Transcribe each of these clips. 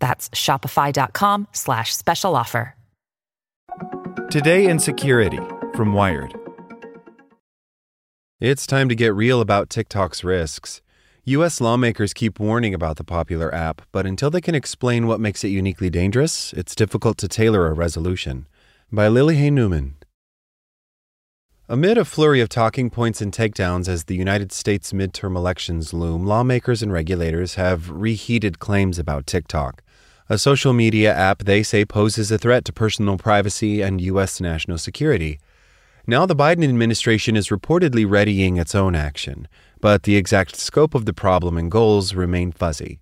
That's shopify.com/special offer. Today in Security from Wired. It's time to get real about TikTok's risks. U.S. lawmakers keep warning about the popular app, but until they can explain what makes it uniquely dangerous, it's difficult to tailor a resolution. By Lily Hay Newman. Amid a flurry of talking points and takedowns as the United States midterm elections loom, lawmakers and regulators have reheated claims about TikTok, a social media app they say poses a threat to personal privacy and U.S. national security. Now the Biden administration is reportedly readying its own action, but the exact scope of the problem and goals remain fuzzy.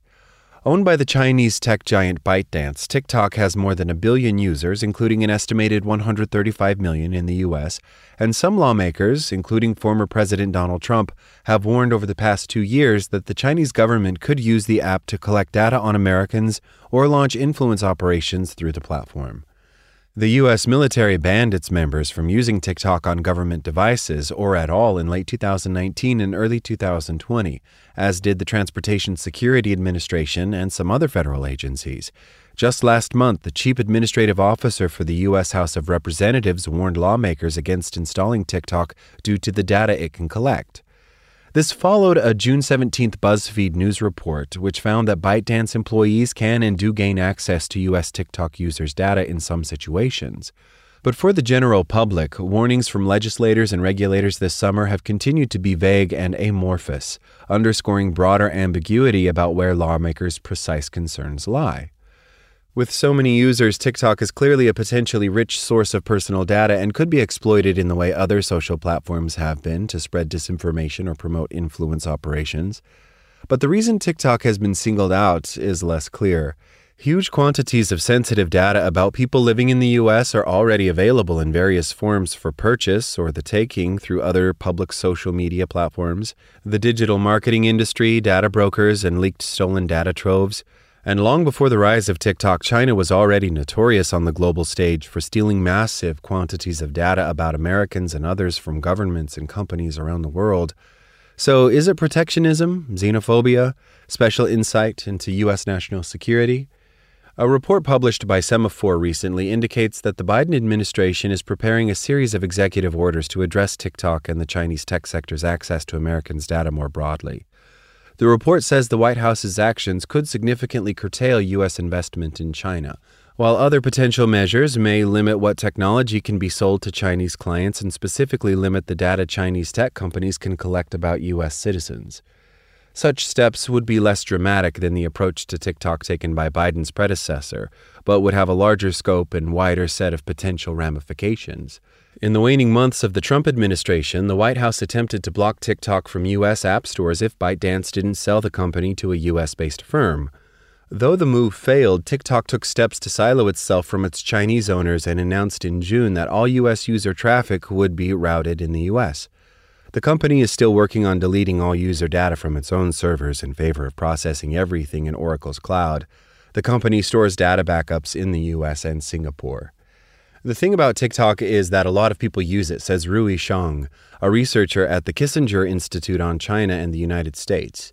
Owned by the Chinese tech giant ByteDance, TikTok has more than 1 billion users, including an estimated 135 million in the U.S., and some lawmakers, including former President Donald Trump, have warned over the past 2 years that the Chinese government could use the app to collect data on Americans or launch influence operations through the platform. The U.S. military banned its members from using TikTok on government devices or at all in late 2019 and early 2020, as did the Transportation Security Administration and some other federal agencies. Just last month, the chief administrative officer for the U.S. House of Representatives warned lawmakers against installing TikTok due to the data it can collect. This followed a June 17th BuzzFeed news report, which found that ByteDance employees can and do gain access to U.S. TikTok users' data in some situations. But for the general public, warnings from legislators and regulators this summer have continued to be vague and amorphous, underscoring broader ambiguity about where lawmakers' precise concerns lie. With so many users, TikTok is clearly a potentially rich source of personal data and could be exploited in the way other social platforms have been to spread disinformation or promote influence operations. But the reason TikTok has been singled out is less clear. Huge quantities of sensitive data about people living in the U.S. are already available in various forms for purchase or the taking through other public social media platforms, the digital marketing industry, data brokers, and leaked stolen data troves. And long before the rise of TikTok, China was already notorious on the global stage for stealing massive quantities of data about Americans and others from governments and companies around the world. So is it protectionism, xenophobia, special insight into U.S. national security? A report published by Semafor recently indicates that the Biden administration is preparing a series of executive orders to address TikTok and the Chinese tech sector's access to Americans' data more broadly. The report says the White House's actions could significantly curtail U.S. investment in China, while other potential measures may limit what technology can be sold to Chinese clients and specifically limit the data Chinese tech companies can collect about U.S. citizens. Such steps would be less dramatic than the approach to TikTok taken by Biden's predecessor, but would have a larger scope and wider set of potential ramifications. In the waning months of the Trump administration, the White House attempted to block TikTok from U.S. app stores if ByteDance didn't sell the company to a U.S.-based firm. Though the move failed, TikTok took steps to silo itself from its Chinese owners and announced in June that all U.S. user traffic would be routed in the U.S. The company is still working on deleting all user data from its own servers in favor of processing everything in Oracle's cloud. The company stores data backups in the U.S. and Singapore. The thing about TikTok is that a lot of people use it, says Rui Zhang, a researcher at the Kissinger Institute on China and the United States.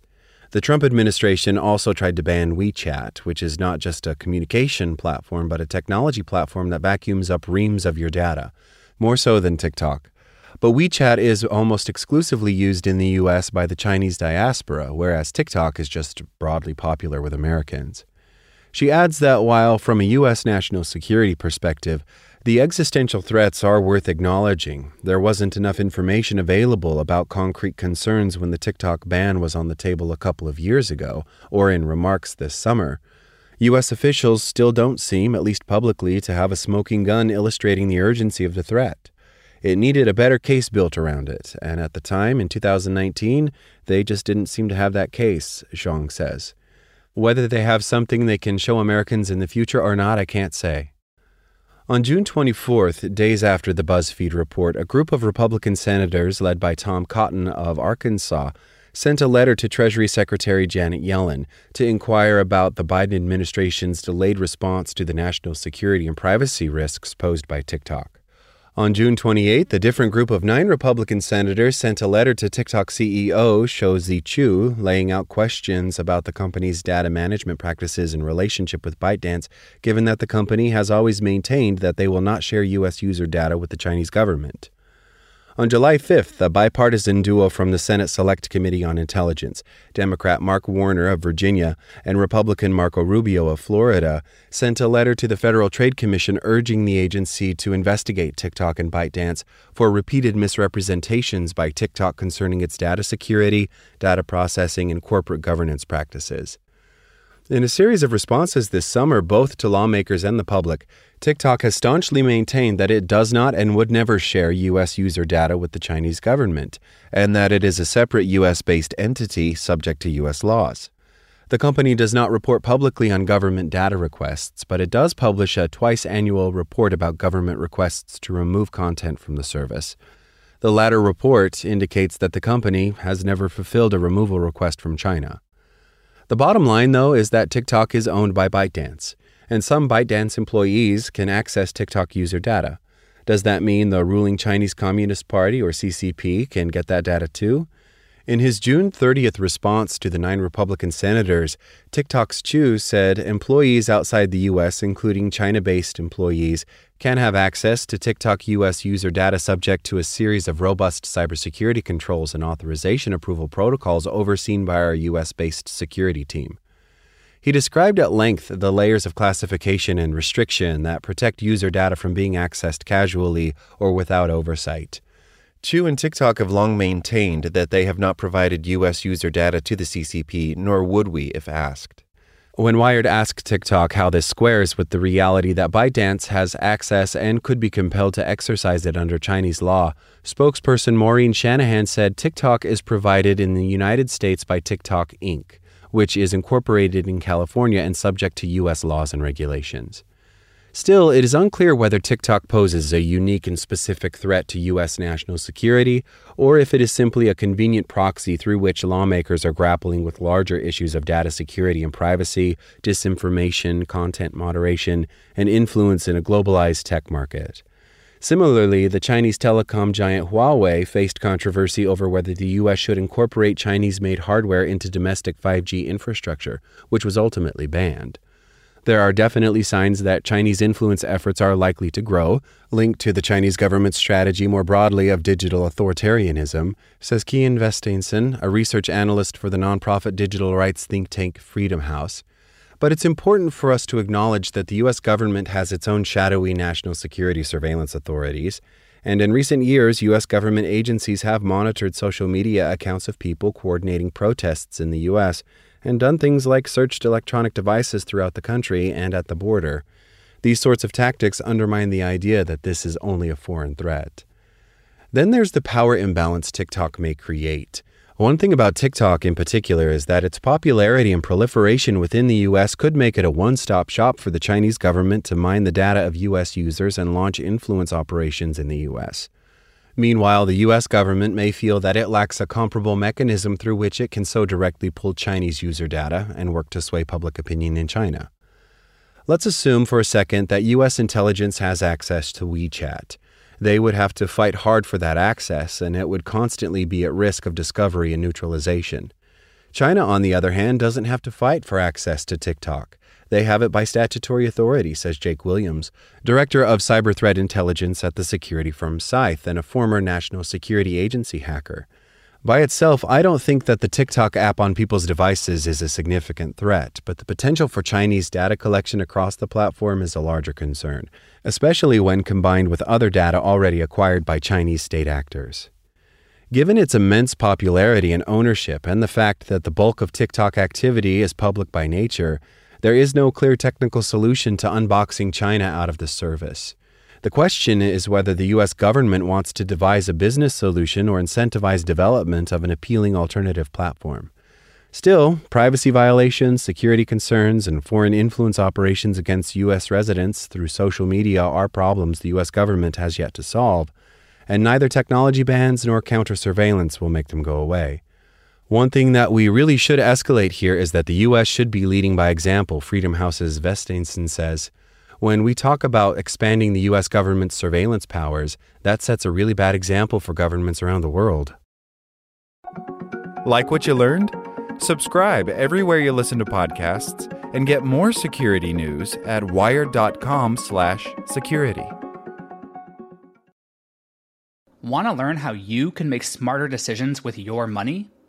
The Trump administration also tried to ban WeChat, which is not just a communication platform, but a technology platform that vacuums up reams of your data, more so than TikTok. But WeChat is almost exclusively used in the U.S. by the Chinese diaspora, whereas TikTok is just broadly popular with Americans. She adds that while from a U.S. national security perspective, the existential threats are worth acknowledging, there wasn't enough information available about concrete concerns when the TikTok ban was on the table a couple of years ago, or in remarks this summer. U.S. officials still don't seem, at least publicly, to have a smoking gun illustrating the urgency of the threat. It needed a better case built around it, and at the time, in 2019, they just didn't seem to have that case, Zhang says. Whether they have something they can show Americans in the future or not, I can't say. On June 24th, days after the BuzzFeed report, a group of Republican senators led by Tom Cotton of Arkansas sent a letter to Treasury Secretary Janet Yellen to inquire about the Biden administration's delayed response to the national security and privacy risks posed by TikTok. On June 28th, a different group of 9 Republican senators sent a letter to TikTok CEO Shou Zi Chew laying out questions about the company's data management practices in relationship with ByteDance, given that the company has always maintained that they will not share U.S. user data with the Chinese government. On July 5th, a bipartisan duo from the Senate Select Committee on Intelligence, Democrat Mark Warner of Virginia and Republican Marco Rubio of Florida, sent a letter to the Federal Trade Commission urging the agency to investigate TikTok and ByteDance for repeated misrepresentations by TikTok concerning its data security, data processing, and corporate governance practices. In a series of responses this summer, both to lawmakers and the public, TikTok has staunchly maintained that it does not and would never share U.S. user data with the Chinese government, and that it is a separate U.S.-based entity subject to U.S. laws. The company does not report publicly on government data requests, but it does publish a twice-annual report about government requests to remove content from the service. The latter report indicates that the company has never fulfilled a removal request from China. The bottom line, though, is that TikTok is owned by ByteDance, and some ByteDance employees can access TikTok user data. Does that mean the ruling Chinese Communist Party, or CCP, can get that data too? In his June 30th response to the 9 Republican senators, TikTok's Chew said employees outside the U.S., including China-based employees, can have access to TikTok U.S. user data subject to a series of robust cybersecurity controls and authorization approval protocols overseen by our U.S.-based security team. He described at length the layers of classification and restriction that protect user data from being accessed casually or without oversight. Chew and TikTok have long maintained that they have not provided U.S. user data to the CCP, nor would we if asked. When Wired asked TikTok how this squares with the reality that ByteDance has access and could be compelled to exercise it under Chinese law, spokesperson Maureen Shanahan said TikTok is provided in the United States by TikTok Inc., which is incorporated in California and subject to U.S. laws and regulations. Still, it is unclear whether TikTok poses a unique and specific threat to U.S. national security, or if it is simply a convenient proxy through which lawmakers are grappling with larger issues of data security and privacy, disinformation, content moderation, and influence in a globalized tech market. Similarly, the Chinese telecom giant Huawei faced controversy over whether the U.S. should incorporate Chinese-made hardware into domestic 5G infrastructure, which was ultimately banned. There are definitely signs that Chinese influence efforts are likely to grow, linked to the Chinese government's strategy more broadly of digital authoritarianism, says Kian Vesteinsen, a research analyst for the nonprofit digital rights think tank Freedom House. But it's important for us to acknowledge that the U.S. government has its own shadowy national security surveillance authorities, and in recent years, U.S. government agencies have monitored social media accounts of people coordinating protests in the U.S., and done things like searched electronic devices throughout the country and at the border. These sorts of tactics undermine the idea that this is only a foreign threat. Then there's the power imbalance TikTok may create. One thing about TikTok in particular is that its popularity and proliferation within the U.S. could make it a one-stop shop for the Chinese government to mine the data of U.S. users and launch influence operations in the U.S. Meanwhile, the U.S. government may feel that it lacks a comparable mechanism through which it can so directly pull Chinese user data and work to sway public opinion in China. Let's assume for a second that U.S. intelligence has access to WeChat. They would have to fight hard for that access, and it would constantly be at risk of discovery and neutralization. China, on the other hand, doesn't have to fight for access to TikTok. They have it by statutory authority, says Jake Williams, director of cyber threat intelligence at the security firm Scythe and a former National Security Agency hacker. By itself, I don't think that the TikTok app on people's devices is a significant threat, but the potential for Chinese data collection across the platform is a larger concern, especially when combined with other data already acquired by Chinese state actors. Given its immense popularity and ownership and the fact that the bulk of TikTok activity is public by nature, there is no clear technical solution to unboxing China out of the service. The question is whether the U.S. government wants to devise a business solution or incentivize development of an appealing alternative platform. Still, privacy violations, security concerns, and foreign influence operations against U.S. residents through social media are problems the U.S. government has yet to solve, and neither technology bans nor counter-surveillance will make them go away. One thing that we really should escalate here is that the U.S. should be leading by example, Freedom House's Vesteinsen says. When we talk about expanding the U.S. government's surveillance powers, that sets a really bad example for governments around the world. Like what you learned? Subscribe everywhere you listen to podcasts and get more security news at wired.com/security. Want to learn how you can make smarter decisions with your money?